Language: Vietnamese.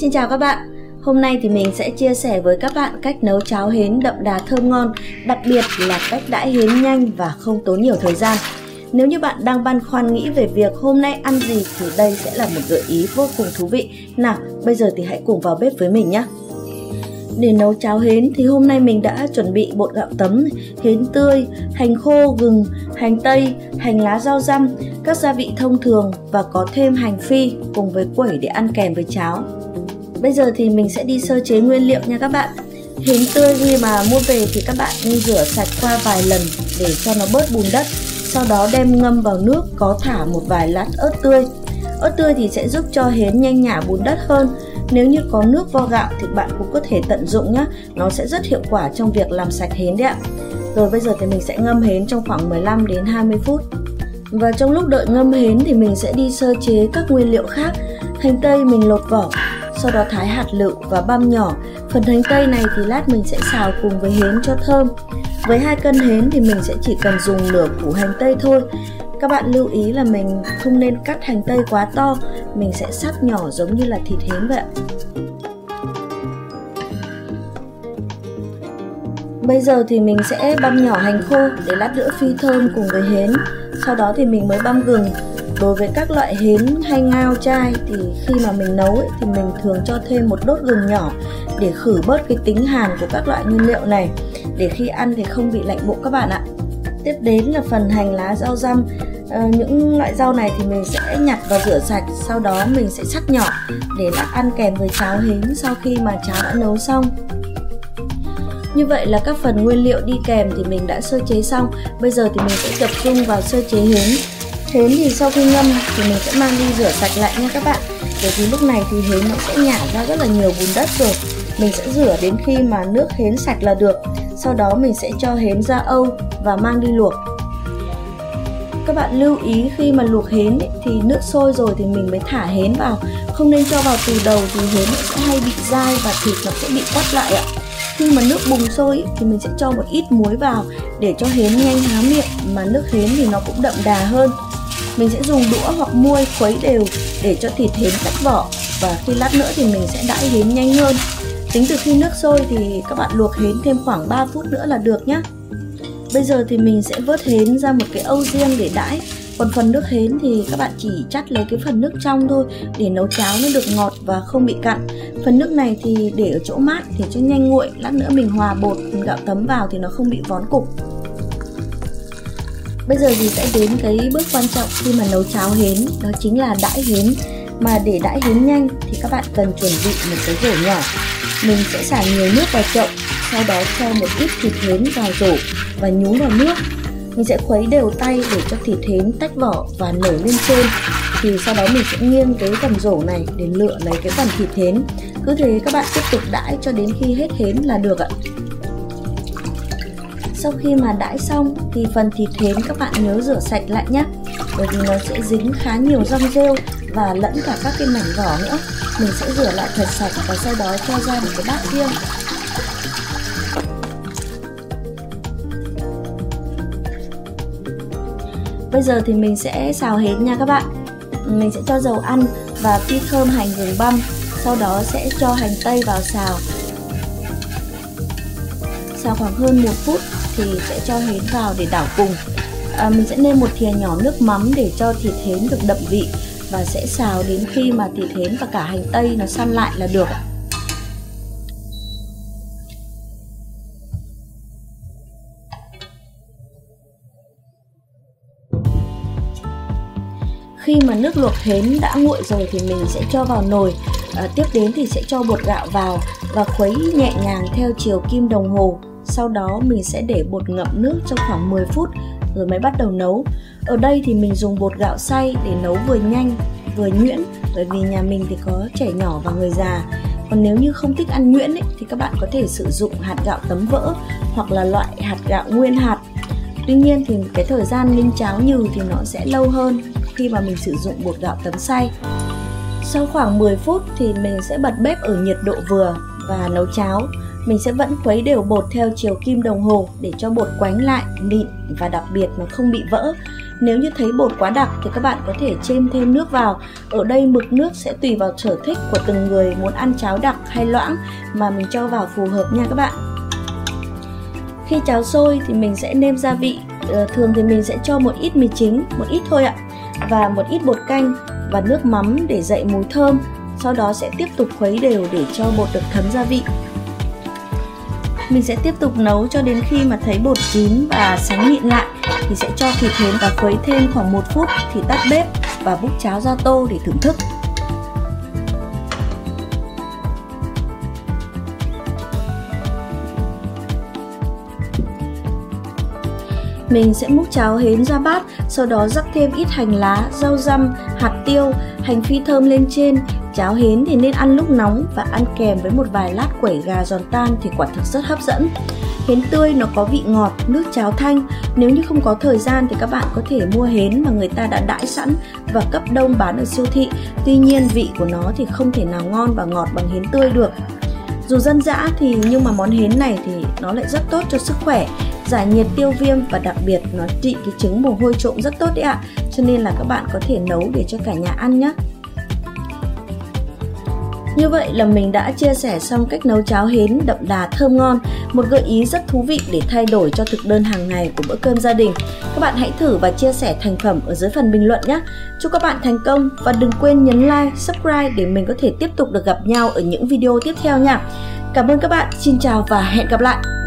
Xin chào các bạn, hôm nay thì mình sẽ chia sẻ với các bạn cách nấu cháo hến đậm đà thơm ngon, đặc biệt là cách đãi hến nhanh và không tốn nhiều thời gian. Nếu như bạn đang băn khoăn nghĩ về việc hôm nay ăn gì thì đây sẽ là một gợi ý vô cùng thú vị. Nào, bây giờ thì hãy cùng vào bếp với mình nhé! Để nấu cháo hến thì hôm nay mình đã chuẩn bị bột gạo tấm, hến tươi, hành khô, gừng, hành tây, hành lá rau răm, các gia vị thông thường và có thêm hành phi cùng với quẩy để ăn kèm với cháo. Bây giờ thì mình sẽ đi sơ chế nguyên liệu nha các bạn. Hến tươi khi mà mua về thì các bạn nên rửa sạch qua vài lần để cho nó bớt bùn đất. Sau đó đem ngâm vào nước có thả một vài lát ớt tươi. Ớt tươi thì sẽ giúp cho hến nhanh nhả bùn đất hơn. Nếu như có nước vo gạo thì bạn cũng có thể tận dụng nhé, nó sẽ rất hiệu quả trong việc làm sạch hến đấy ạ. Rồi bây giờ thì mình sẽ ngâm hến trong khoảng 15 đến 20 phút. Và trong lúc đợi ngâm hến thì mình sẽ đi sơ chế các nguyên liệu khác. Hành tây mình lột vỏ, sau đó thái hạt lựu và băm nhỏ. Phần hành tây này thì lát mình sẽ xào cùng với hến cho thơm. Với 2 cân hến thì mình sẽ chỉ cần dùng nửa củ hành tây thôi. Các bạn lưu ý là mình không nên cắt hành tây quá to, mình sẽ xắt nhỏ giống như là thịt hến vậy. Bây giờ thì mình sẽ băm nhỏ hành khô để lát nữa phi thơm cùng với hến. Sau đó thì mình mới băm gừng. Đối với các loại hến hay ngao chai thì khi mà mình nấu ấy, thì mình thường cho thêm một đốt gừng nhỏ để khử bớt cái tính hàn của các loại nguyên liệu này, để khi ăn thì không bị lạnh bụng các bạn ạ. Tiếp đến là phần hành lá rau răm. Những loại rau này thì mình sẽ nhặt và rửa sạch, sau đó mình sẽ xắt nhỏ để là ăn kèm với cháo hến sau khi mà cháo đã nấu xong. Như vậy là các phần nguyên liệu đi kèm thì mình đã sơ chế xong. Bây giờ thì mình sẽ tập trung vào sơ chế hến. Hến thì sau khi ngâm thì mình sẽ mang đi rửa sạch lại nha các bạn. Bởi vì lúc này thì hến nó sẽ nhả ra rất là nhiều bùn đất rồi. Mình sẽ rửa đến khi mà nước hến sạch là được. Sau đó mình sẽ cho hến ra âu và mang đi luộc. Các bạn lưu ý khi mà luộc hến thì nước sôi rồi thì mình mới thả hến vào. Không nên cho vào từ đầu thì hến sẽ hay bị dai và thịt nó sẽ bị quắt lại ạ. Khi mà nước bùng sôi thì mình sẽ cho một ít muối vào để cho hến nhanh há miệng mà nước hến thì nó cũng đậm đà hơn. Mình sẽ dùng đũa hoặc muôi khuấy đều để cho thịt hến tách vỏ và khi lát nữa thì mình sẽ đãi hến nhanh hơn. Tính từ khi nước sôi thì các bạn luộc hến thêm khoảng 3 phút nữa là được nhé. Bây giờ thì mình sẽ vớt hến ra một cái âu riêng để đãi. Còn phần nước hến thì các bạn chỉ chắt lấy cái phần nước trong thôi để nấu cháo nó được ngọt và không bị cặn. Phần nước này thì để ở chỗ mát để cho nhanh nguội, lát nữa mình hòa bột gạo tấm vào thì nó không bị vón cục. Bây giờ thì sẽ đến cái bước quan trọng khi mà nấu cháo hến, đó chính là đãi hến. Mà để đãi hến nhanh thì các bạn cần chuẩn bị một cái rổ nhỏ. Mình sẽ xả nhiều nước vào chậu, sau đó cho một ít thịt hến vào rổ và nhúng vào nước. Mình sẽ khuấy đều tay để cho thịt hến tách vỏ và nổi lên trên. Thì sau đó mình sẽ nghiêng cái phần rổ này để lựa lấy cái phần thịt hến. Cứ thế các bạn tiếp tục đãi cho đến khi hết hến là được ạ. Sau khi mà đãi xong thì phần thịt hến các bạn nhớ rửa sạch lại nhé, bởi vì nó sẽ dính khá nhiều rong rêu và lẫn cả các cái mảnh vỏ nữa. Mình sẽ rửa lại thật sạch và sau đó cho ra một cái bát riêng. Bây giờ thì mình sẽ xào hến nha các bạn. Mình sẽ cho dầu ăn và phi thơm hành gừng băm, sau đó sẽ cho hành tây vào xào. Xào khoảng hơn 1 phút thì sẽ cho hến vào để đảo cùng. Mình sẽ nêm một thìa nhỏ nước mắm để cho thịt hến được đậm vị và sẽ xào đến khi mà thịt hến và cả hành tây nó săn lại là được. Khi mà nước luộc hến đã nguội rồi thì mình sẽ cho vào nồi. Tiếp đến thì sẽ cho bột gạo vào và khuấy nhẹ nhàng theo chiều kim đồng hồ. Sau đó mình sẽ để bột ngậm nước trong khoảng 10 phút rồi mới bắt đầu nấu. Ở đây thì mình dùng bột gạo xay để nấu vừa nhanh vừa nhuyễn, bởi vì nhà mình thì có trẻ nhỏ và người già. Còn nếu như không thích ăn nhuyễn ấy, thì các bạn có thể sử dụng hạt gạo tấm vỡ hoặc là loại hạt gạo nguyên hạt. Tuy nhiên thì cái thời gian ninh cháo nhừ thì nó sẽ lâu hơn khi mà mình sử dụng bột gạo tấm xay. Sau khoảng 10 phút thì mình sẽ bật bếp ở nhiệt độ vừa và nấu cháo. Mình sẽ vẫn khuấy đều bột theo chiều kim đồng hồ để cho bột quánh lại, mịn và đặc biệt nó không bị vỡ. Nếu như thấy bột quá đặc thì các bạn có thể chêm thêm nước vào. Ở đây mực nước sẽ tùy vào sở thích của từng người muốn ăn cháo đặc hay loãng mà mình cho vào phù hợp nha các bạn. Khi cháo sôi thì mình sẽ nêm gia vị. Thường thì mình sẽ cho một ít mì chính, một ít thôi ạ, và một ít bột canh và nước mắm để dậy mùi thơm. Sau đó sẽ tiếp tục khuấy đều để cho bột được thấm gia vị. Mình sẽ tiếp tục nấu cho đến khi mà thấy bột chín và sánh mịn lại thì sẽ cho thịt hến và khuấy thêm khoảng 1 phút thì tắt bếp và múc cháo ra tô để thưởng thức. Mình sẽ múc cháo hến ra bát, sau đó rắc thêm ít hành lá, rau răm, hạt tiêu, hành phi thơm lên trên. Cháo hến thì nên ăn lúc nóng và ăn kèm với một vài lát quẩy gà giòn tan thì quả thực rất hấp dẫn. Hến tươi nó có vị ngọt, nước cháo thanh. Nếu như không có thời gian thì các bạn có thể mua hến mà người ta đã đãi sẵn và cấp đông bán ở siêu thị. Tuy nhiên vị của nó thì không thể nào ngon và ngọt bằng hến tươi được. Dù dân dã thì nhưng mà món hến này thì nó lại rất tốt cho sức khỏe, giải nhiệt tiêu viêm và đặc biệt nó trị cái chứng mồ hôi trộm rất tốt đấy ạ. Cho nên là các bạn có thể nấu để cho cả nhà ăn nhé. Như vậy là mình đã chia sẻ xong cách nấu cháo hến đậm đà thơm ngon, một gợi ý rất thú vị để thay đổi cho thực đơn hàng ngày của bữa cơm gia đình. Các bạn hãy thử và chia sẻ thành phẩm ở dưới phần bình luận nhé. Chúc các bạn thành công và đừng quên nhấn like, subscribe để mình có thể tiếp tục được gặp nhau ở những video tiếp theo nha. Cảm ơn các bạn, xin chào và hẹn gặp lại.